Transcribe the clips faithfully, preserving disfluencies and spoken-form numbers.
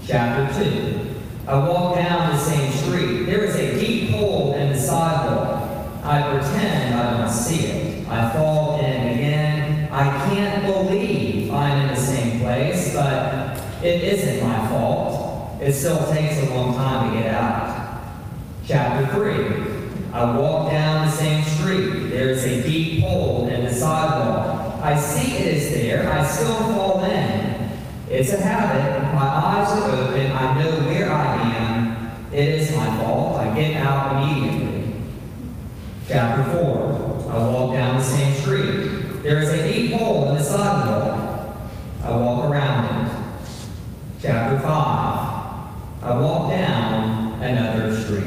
Chapter two. I walk down the same street. There is a deep hole in the sidewalk. I pretend I don't see it. I fall in again. I can't believe I'm in the same place, but it isn't my fault. It still takes a long time to get out. Chapter three. I walk down the same street. There is a deep hole in the sidewalk. I see it is there. I still fall in. It's a habit. My eyes are open. I know where I am. It is my fault. I get out immediately. Chapter four. I walk down the same street. There is a deep hole in the sidewalk. I walk around it. Chapter five. I walk down another street.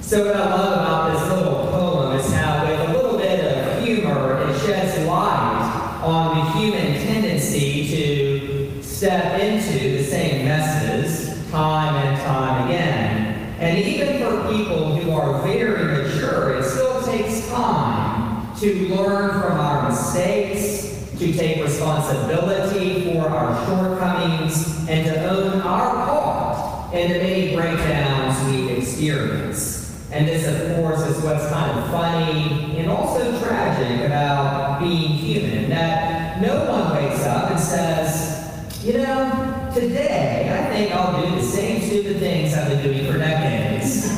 So what I love about this little poem is how, with a little bit of humor, it sheds light on the human tendency to step into the same messes time and time again. And even for people who are very mature, it still takes time to learn from our mistakes, to take responsibility for our shortcomings, and to own our part in the many breakdowns we experience. And this, of course, is what's kind of funny and also tragic about being human, that no one wakes up and says, you know, today I think I'll do the same stupid things I've been doing for decades.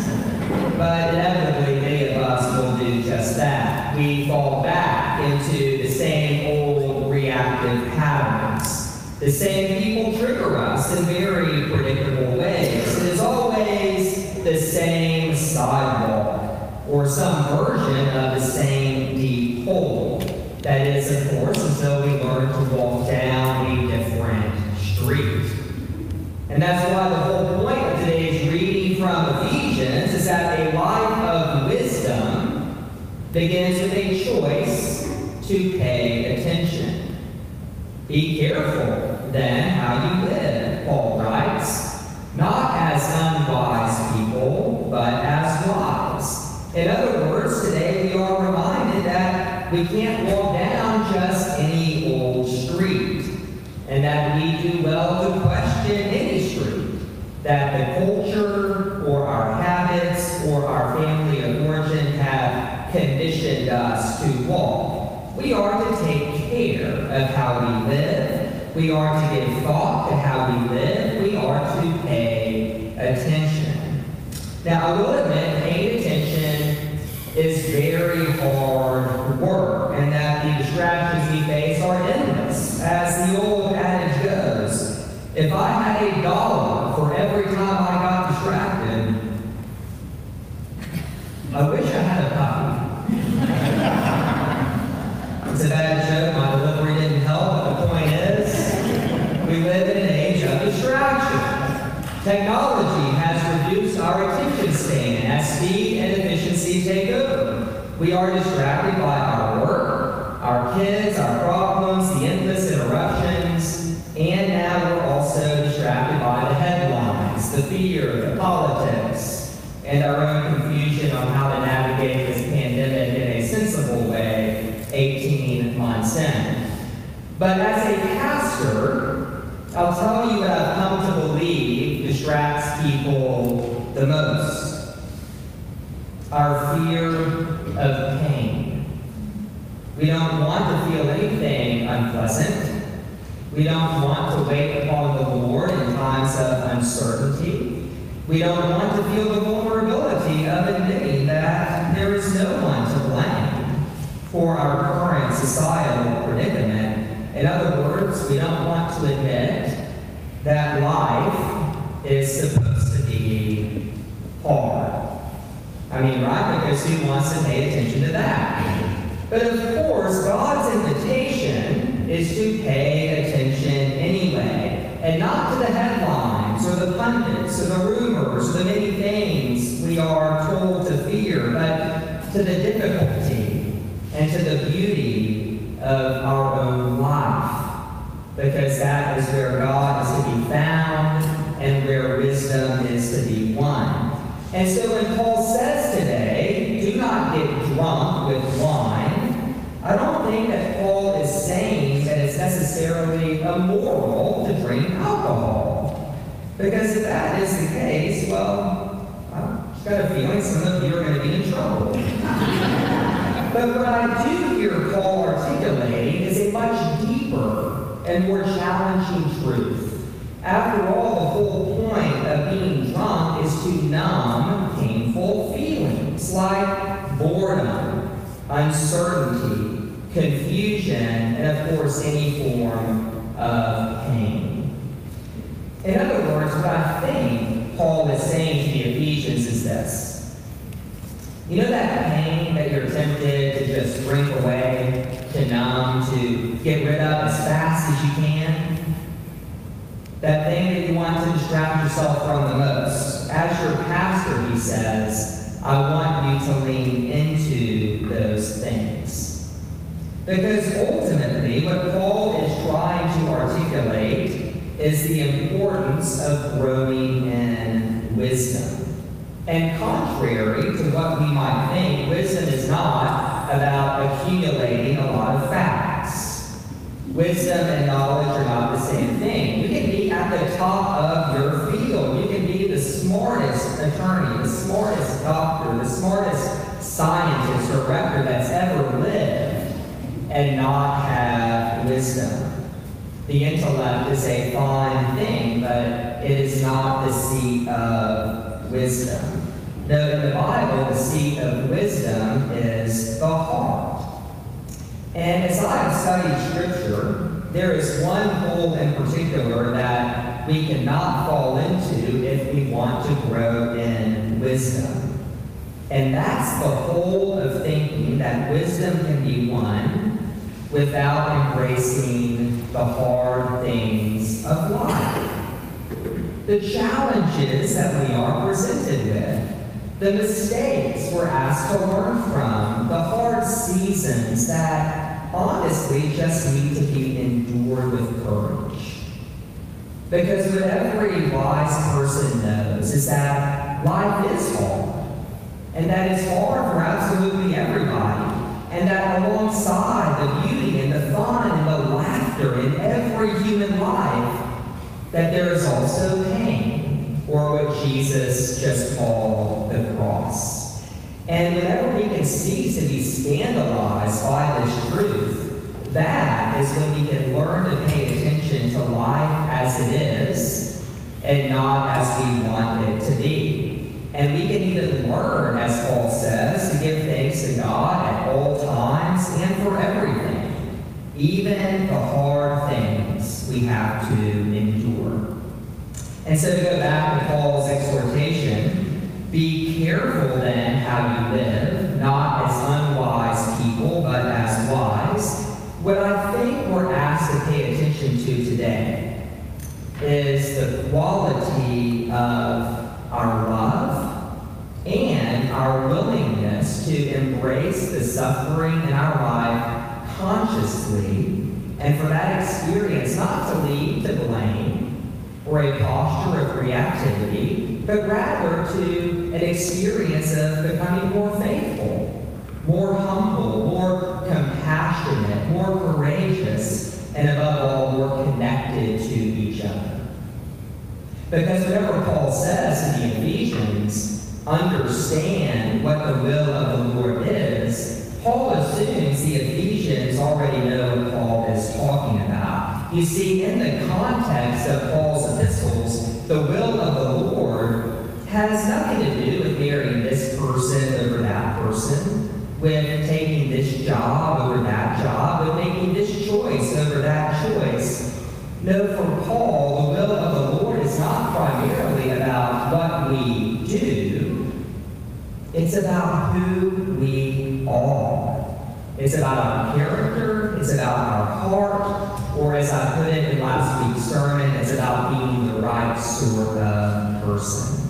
But inevitably, many of us will do just that. We fall back into the same old reactive patterns. The same people trigger us in very predictable ways. It is always the same sidewalk, or some version of the same deep hole. That is, of course, until we learn to walk down a different street. And that's why the whole point of today's reading from Ephesians is that a life of wisdom begins with a choice to pay attention. Be careful, then, how you live, Paul writes, not as unwise people, but as wise. In other words, today we are reminded that we can't walk down just any old street, and that we do well to question any street, that the culture or our habits or our family of origin have conditioned us to walk. We are to take care of how we live. We are to give thought to how we live. We are to pay attention. Now, I will admit, paying attention is very hard work, and that the distractions we face are endless. As the old adage goes, if I had a dollar for every time I got distracted, I wish I had a copy. It's a bad joke. My delivery didn't help, but the point is, we live in an age of distraction. Technology has reduced our attention span as speed and efficiency take over. We are distracted by our work, our kids, our problems, the endless interruptions, and now we're also distracted by the headlines, the fear, the politics, and our own confusion on how to navigate this pandemic in a sensible way eighteen months in. But as a pastor, I'll tell you what I've come to believe distracts people the most. Our fear of pain. We don't want to feel anything unpleasant. We don't want to wait upon the Lord in times of uncertainty. We don't want to feel the vulnerability of admitting that there is no one to blame for our current societal predicament. In other words, we don't want to admit that life is supposed to be hard. I mean, right, because who wants to pay attention to that? But of course, God's invitation is to pay attention anyway, and not to the headlines, or the pundits, or the rumors, or the many things we are told to fear, but to the difficulty and to the beauty of our own life, because that is where God is to be found and where wisdom is to be won. And so when Paul says today, do not get drunk with wine, I don't think that Paul is saying that it's necessarily immoral to drink alcohol. Because if that is the case, well, I've got a feeling some of you are going to be in trouble. But what I do hear Paul articulating is a much deeper and more challenging truth. After all, the whole point of being drunk is to numb painful feelings like boredom, uncertainty, confusion, and of course any form of pain. In other words, what I think Paul is saying to the Ephesians is this. You know that pain that you're tempted to just drink away, to numb, to get rid of as fast as you can? That thing that you want to distract yourself from the most. As your pastor, he says, I want you to lean into those things. Because ultimately, what Paul is trying to articulate is the importance of growing in wisdom. And contrary to what we might think, wisdom is not about accumulating a lot of facts. Wisdom and knowledge are not the same thing. You can be at the top of your field. You can be the smartest attorney, the smartest doctor, the smartest scientist or rector that's ever lived and not have wisdom. The intellect is a fine thing, but it is not the seat of wisdom. No, in the Bible, the seat of wisdom is the heart. And as I have studied Scripture, there is one hole in particular that we cannot fall into if we want to grow in wisdom. And that's the hole of thinking that wisdom can be won without embracing the hard things of life. The challenges that we are presented with, the mistakes we're asked to learn from, the hard seasons that honestly just need to be endured with courage. Because what every wise person knows is that life is hard, and that it's hard for absolutely everybody, and that alongside the beauty and the fun and the laughter in every human life, that there is also pain, or what Jesus just called the cross. And whenever we can cease to be scandalized by this truth, that is when we can learn to pay attention to life as it is and not as we want it to be. And we can even learn, as Paul says, to give thanks to God at all times and for everything, even the hard things we have to endure. And so to go back to Paul's exhortation, be careful then how you live, not as unwise people, but as wise. What I think we're asked to pay attention to today is the quality of our love and our willingness to embrace the suffering in our life consciously, and from that experience not to lead to blame or a posture of reactivity, but rather to an experience of becoming more faithful, more humble, more compassionate, more courageous, and above all, more connected to each other. Because whatever Paul says to the Ephesians, understand what the will of the Lord is, Paul assumes the Ephesians already know what Paul is talking about. You see, in the context of Paul's epistles, the will of the Lord has nothing to do with marrying this person over that person, with taking this job over that job, with making this choice over that choice. No, for Paul, the will of the Lord is not primarily about what we do. It's about who we are. It's about our character. It's about our heart. Or as I put it in last week's sermon, it's about being the right sort of person.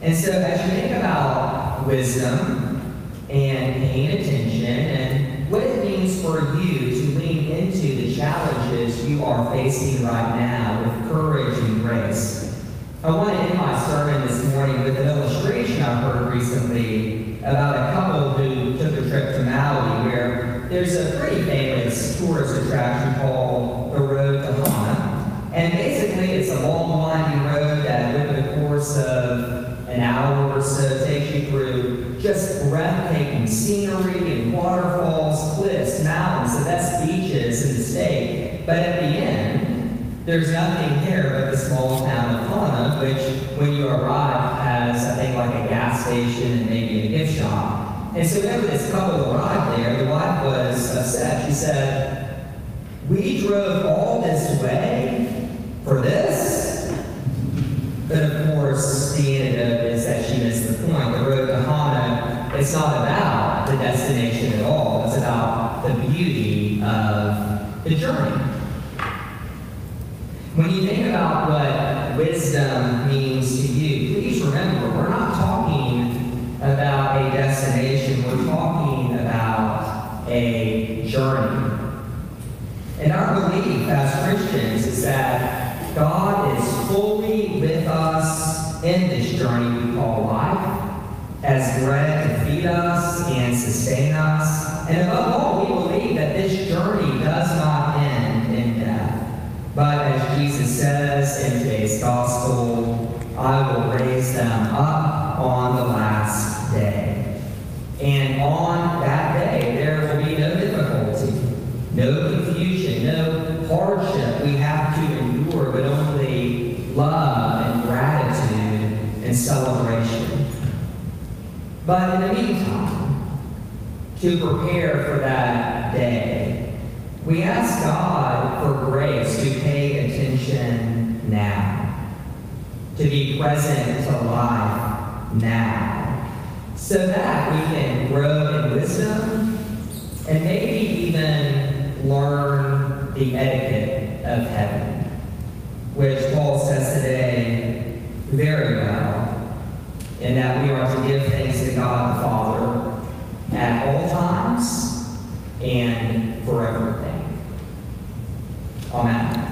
And so as you think about wisdom and paying attention and what it means for you to lean into the challenges you are facing right now with courage and grace, I want to end my sermon this morning with an illustration I heard recently about a couple who took a trip to Maui, where there's a pretty famous tourist attraction called the Road to Hana. And basically, it's a long, winding road that over the course of an hour or so takes you through just breathtaking scenery and waterfalls, cliffs, mountains, the best beaches in the state. But at the end, there's nothing there but the small town of Hana, which when you arrive has, I think, like a gas station and maybe a gift shop. And so whenever this couple arrived there, the wife was upset. She said, "We drove all this way for this?" But of course, the antidote is that she missed the point. The road to Hana, it's not about the destination at all. It's about the beauty of the journey. When you think about what wisdom means to you, please remember, we're not talking about a destination. We're talking about a journey. And our belief as Christians is that God is fully with us in this journey we call life, as bread to feed us and sustain us. And above all, we believe that this journey does not end in death. But as Jesus says in today's gospel, "I will raise them up on the last day." And on that day, there will be no difficulty, no confusion, no hardship we have to endure, but only love and gratitude and celebration. But in the meantime, to prepare for that day, we ask God for grace to pay attention now, to be present to life now, so that we can grow in wisdom and maybe even learn the etiquette of heaven, which Paul says today very well, in that we are to give thanks to God the Father at all times and for everything. Amen.